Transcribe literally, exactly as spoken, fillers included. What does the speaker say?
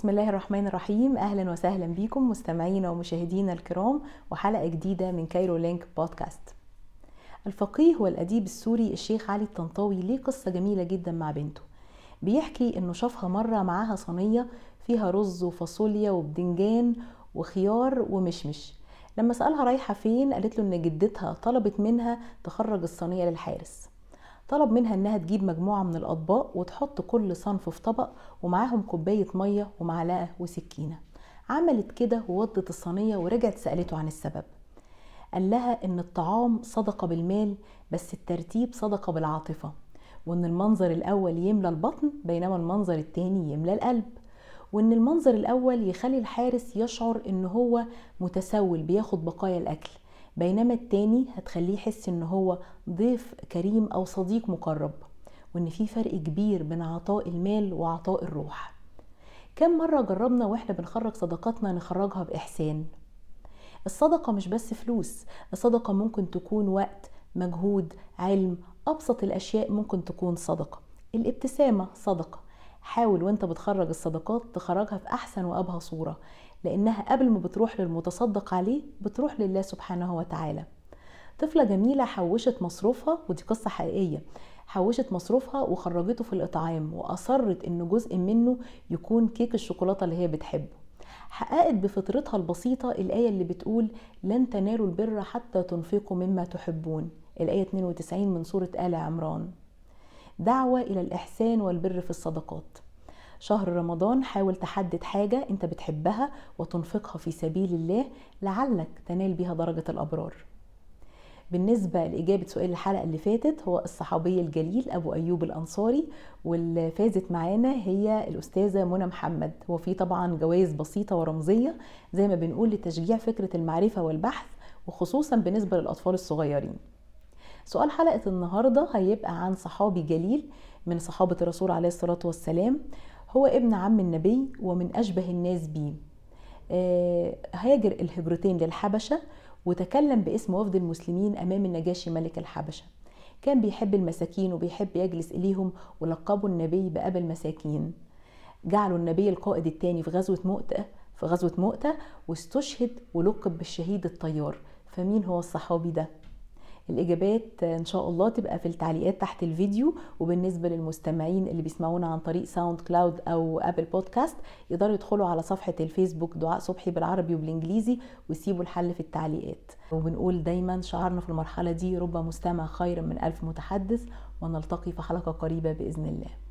بسم الله الرحمن الرحيم. أهلا وسهلا بكم مستمعينا ومشاهدينا الكرام وحلقة جديدة من كايرو لينك بودكاست. الفقيه والأديب السوري الشيخ علي الطنطاوي ليه قصة جميلة جدا مع بنته. بيحكي إنه شافها مرة معاها صينية فيها رز وفاصوليا وبدنجان وخيار ومشمش. لما سألها رايحة فين قالت له إن جدتها طلبت منها تخرج الصينية للحارس. طلب منها انها تجيب مجموعة من الاطباق وتحط كل صنف في طبق ومعاهم كوباية مية ومعلقة وسكينة. عملت كده ووضت الصينية ورجعت سألته عن السبب. قال لها ان الطعام صدقة بالمال بس الترتيب صدقة بالعاطفة، وان المنظر الاول يملى البطن بينما المنظر التاني يملى القلب، وان المنظر الاول يخلي الحارس يشعر ان هو متسول بياخد بقايا الاكل، بينما التاني هتخليه يحس ان هو ضيف كريم او صديق مقرب، وان في فرق كبير بين عطاء المال وعطاء الروح. كم مرة جربنا واحنا بنخرج صدقاتنا نخرجها باحسان؟ الصدقة مش بس فلوس، الصدقة ممكن تكون وقت، مجهود، علم، ابسط الاشياء ممكن تكون صدقة. الابتسامة صدقة. حاول وانت بتخرج الصدقات تخرجها في احسن وابهى صورة، لانها قبل ما بتروح للمتصدق عليه بتروح لله سبحانه وتعالى. طفلة جميلة حوشت مصروفها، ودي قصة حقيقية، حوشت مصروفها وخرجته في الاطعام واصرت ان جزء منه يكون كيك الشوكولاتة اللي هي بتحبه. حققت بفطرتها البسيطة الآية اللي بتقول لن تنالوا البر حتى تنفقوا مما تحبون، الآية اثنين وتسعين من سورة آل عمران. دعوة إلى الإحسان والبر في الصدقات. شهر رمضان حاول تحدد حاجة انت بتحبها وتنفقها في سبيل الله لعلك تنال بها درجة الأبرار. بالنسبة لإجابة سؤال الحلقة اللي فاتت هو الصحابي الجليل أبو أيوب الأنصاري، واللي فازت معانا هي الأستاذة منى محمد، وفي طبعا جوائز بسيطة ورمزية زي ما بنقول لتشجيع فكرة المعرفة والبحث، وخصوصا بالنسبة للأطفال الصغيرين. سؤال حلقة النهاردة هيبقى عن صحابي جليل من صحابة الرسول عليه الصلاة والسلام، هو ابن عم النبي ومن أشبه الناس بيه. هاجر الهجرتين للحبشة وتكلم باسم وفد المسلمين أمام النجاشي ملك الحبشة. كان بيحب المساكين وبيحب يجلس إليهم، ولقبوا النبي بأبا المساكين. جعلوا النبي القائد الثاني في غزوة مؤتة في غزوة مؤتة واستشهد ولقب بالشهيد الطيار. فمين هو الصحابي ده؟ الإجابات إن شاء الله تبقى في التعليقات تحت الفيديو. وبالنسبة للمستمعين اللي بيسمعونا عن طريق ساوند كلاود أو أبل بودكاست يقدروا يدخلوا على صفحة الفيسبوك دعاء صبحي بالعربي وبالإنجليزي ويسيبوا الحل في التعليقات. وبنقول دايما شعارنا في المرحلة دي رب مستمع خير من ألف متحدث، ونلتقي في حلقة قريبة بإذن الله.